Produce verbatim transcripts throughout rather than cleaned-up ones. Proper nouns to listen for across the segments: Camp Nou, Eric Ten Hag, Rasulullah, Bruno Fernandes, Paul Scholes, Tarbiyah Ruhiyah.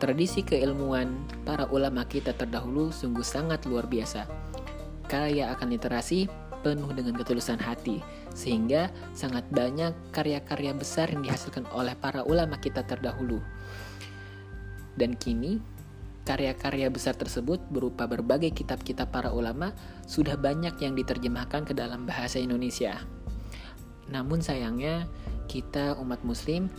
Tradisi keilmuan para ulama kita terdahulu sungguh sangat luar biasa. Kaya akan literasi, penuh dengan ketulusan hati, sehingga sangat banyak karya-karya besar yang dihasilkan oleh para ulama kita terdahulu. Dan kini, karya-karya besar tersebut berupa berbagai kitab-kitab para ulama sudah banyak yang diterjemahkan ke dalam bahasa Indonesia. Namun sayangnya, kita umat muslim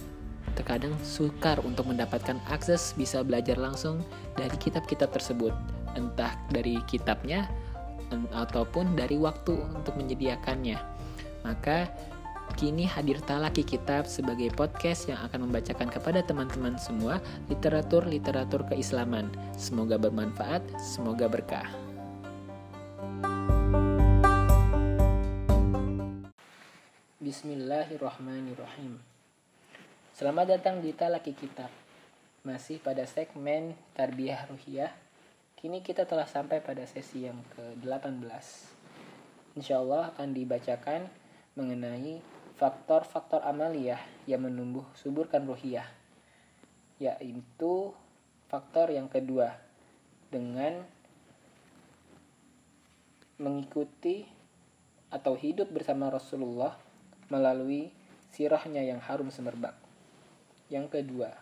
terkadang sukar untuk mendapatkan akses bisa belajar langsung dari kitab-kitab tersebut, entah dari kitabnya ataupun dari waktu untuk menyediakannya. Maka kini hadir Talaqikitab sebagai podcast yang akan membacakan kepada teman-teman semua literatur-literatur keislaman. Semoga bermanfaat, semoga berkah. Bismillahirrahmanirrahim. Selamat datang di Talaqikitab. Masih pada segmen Tarbiyah Ruhiyah. Kini kita telah sampai pada sesi yang kedelapan belas. Insyaallah akan dibacakan mengenai faktor-faktor amaliyah yang menumbuh suburkan ruhiyah, yaitu faktor yang kedua dengan mengikuti atau hidup bersama Rasulullah melalui sirahnya yang harum semerbak. Yang kedua,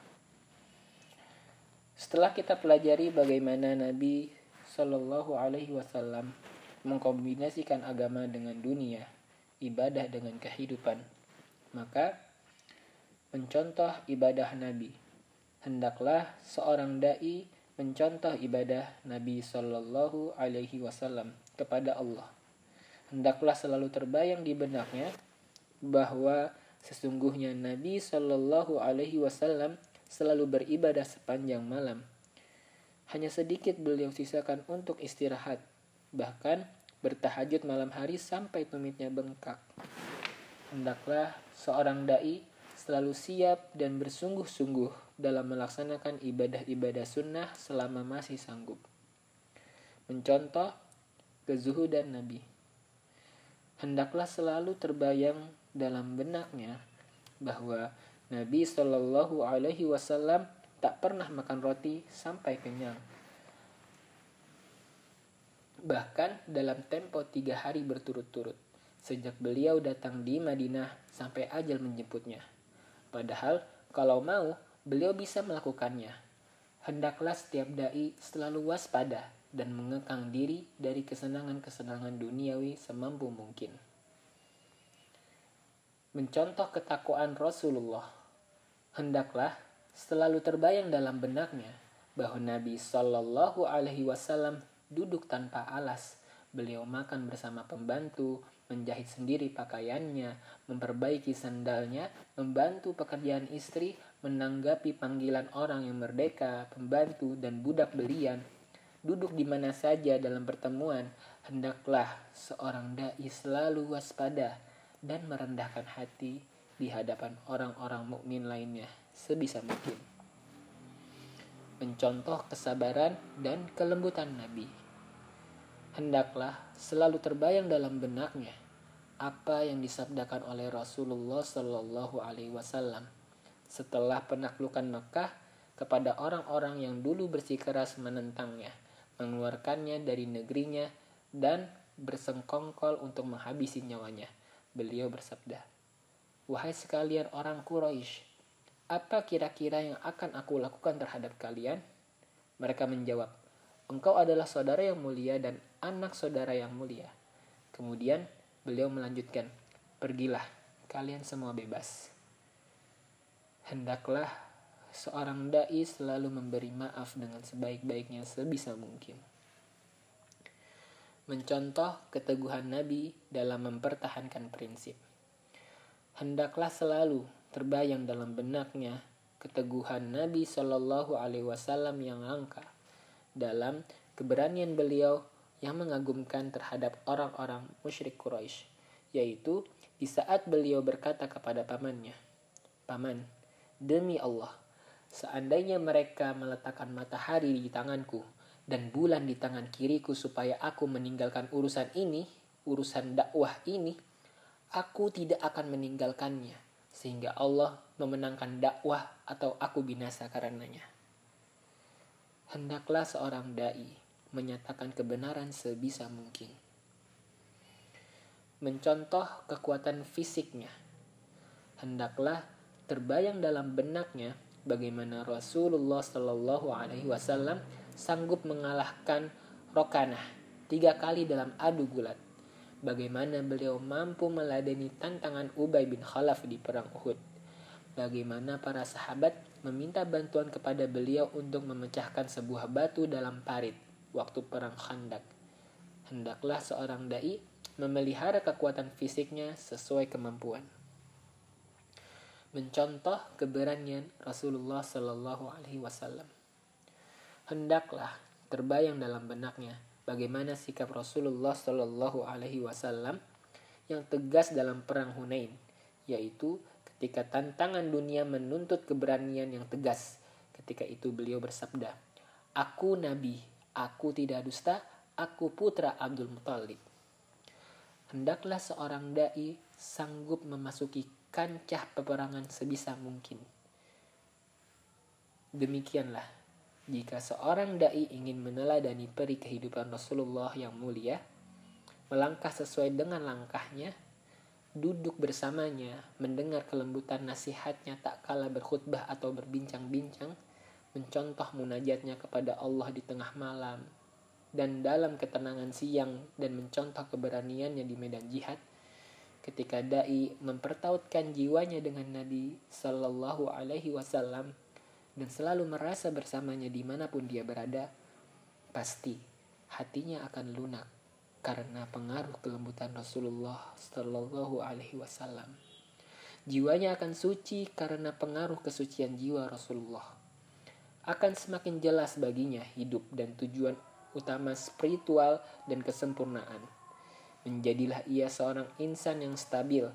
setelah kita pelajari bagaimana Nabi Shallallahu Alaihi Wasallam mengkombinasikan agama dengan dunia, ibadah dengan kehidupan, maka mencontoh ibadah Nabi. Hendaklah seorang dai mencontoh ibadah Nabi Shallallahu Alaihi Wasallam kepada Allah. Hendaklah selalu terbayang di benaknya bahwa sesungguhnya Nabi Shallallahu Alaihi Wasallam selalu beribadah sepanjang malam. Hanya sedikit beliau sisakan untuk istirahat, bahkan bertahajud malam hari sampai tumitnya bengkak. Hendaklah seorang dai selalu siap dan bersungguh-sungguh dalam melaksanakan ibadah-ibadah sunnah selama masih sanggup. Mencontoh kezuhudan Nabi. Hendaklah selalu terbayang dalam benaknya bahwa Nabi Shallallahu Alaihi Wasallam tak pernah makan roti sampai kenyang. Bahkan dalam tempo tiga hari berturut-turut sejak beliau datang di Madinah sampai ajal menjemputnya. Padahal kalau mau beliau bisa melakukannya. Hendaklah setiap dai selalu waspada dan mengekang diri dari kesenangan-kesenangan duniawi semampu mungkin. Mencontoh ketakwaan Rasulullah. Hendaklah selalu terbayang dalam benaknya bahwa Nabi Shallallahu Alaihi Wasallam duduk tanpa alas. Beliau makan bersama pembantu, menjahit sendiri pakaiannya, memperbaiki sandalnya, membantu pekerjaan istri, menanggapi panggilan orang yang merdeka, pembantu dan budak belian. Duduk di mana saja dalam pertemuan. Hendaklah seorang dai selalu waspada dan merendahkan hati di hadapan orang-orang mukmin lainnya sebisa mungkin. Mencontoh kesabaran dan kelembutan Nabi. Hendaklah selalu terbayang dalam benaknya apa yang disabdakan oleh Rasulullah Sallallahu Alaihi Wasallam setelah penaklukan Mekah kepada orang-orang yang dulu bersikeras menentangnya, mengeluarkannya dari negerinya, dan bersengkongkol untuk menghabisi nyawanya. Beliau bersabda, "Wahai sekalian orang Quraisy, apa kira-kira yang akan aku lakukan terhadap kalian?" Mereka menjawab, "Engkau adalah saudara yang mulia dan anak saudara yang mulia." Kemudian beliau melanjutkan, "Pergilah, kalian semua bebas." Hendaklah seorang dai selalu memberi maaf dengan sebaik-baiknya sebisa mungkin. Mencontoh keteguhan Nabi dalam mempertahankan prinsip. Hendaklah selalu terbayang dalam benaknya keteguhan Nabi Shallallahu Alaihi Wasallam yang langka dalam keberanian beliau yang mengagumkan terhadap orang-orang musyrik Quraisy, yaitu di saat beliau berkata kepada pamannya, "Paman, demi Allah, seandainya mereka meletakkan matahari di tanganku dan bulan di tangan kiriku supaya aku meninggalkan urusan ini, urusan dakwah ini, aku tidak akan meninggalkannya, sehingga Allah memenangkan dakwah atau aku binasa karenanya." hendaklah seorang da'i menyatakan kebenaran sebisa mungkin. Mencontoh kekuatan fisiknya, hendaklah terbayang dalam benaknya bagaimana Rasulullah Shallallahu Alaihi Wasallam sanggup mengalahkan Rokanah tiga kali dalam adu gulat. Bagaimana beliau mampu meladeni tantangan Ubay bin Khalaf di perang Uhud. Bagaimana para sahabat meminta bantuan kepada beliau untuk memecahkan sebuah batu dalam parit waktu perang Khandak. Hendaklah seorang dai memelihara kekuatan fisiknya sesuai kemampuan. Mencontoh keberanian Rasulullah Sallallahu Alaihi Wasallam. Hendaklah terbayang dalam benaknya bagaimana sikap Rasulullah Sallallahu Alaihi Wasallam yang tegas dalam perang Hunain, yaitu ketika tantangan dunia menuntut keberanian yang tegas. Ketika itu beliau bersabda, "Aku Nabi, aku tidak dusta, aku putra Abdul Muthalib." Hendaklah seorang dai sanggup memasuki kancah peperangan sebisa mungkin. Demikianlah, jika seorang da'i ingin meneladani peri kehidupan Rasulullah yang mulia, melangkah sesuai dengan langkahnya, duduk bersamanya, mendengar kelembutan nasihatnya tak kala berkhutbah atau berbincang-bincang, mencontoh munajatnya kepada Allah di tengah malam, dan dalam ketenangan siang, dan mencontoh keberaniannya di medan jihad. Ketika da'i mempertautkan jiwanya dengan Nabi Sallallahu Alaihi Wasallam dan selalu merasa bersamanya dimanapun dia berada, pasti hatinya akan lunak karena pengaruh kelembutan Rasulullah Sallallahu Alaihi Wasallam. Jiwanya akan suci karena pengaruh kesucian jiwa Rasulullah. Akan semakin jelas baginya hidup dan tujuan utama spiritual dan kesempurnaan. Menjadilah ia seorang insan yang stabil,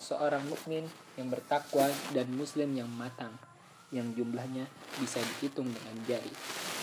seorang mukmin yang bertakwa dan muslim yang matang, yang jumlahnya bisa dihitung dengan jari.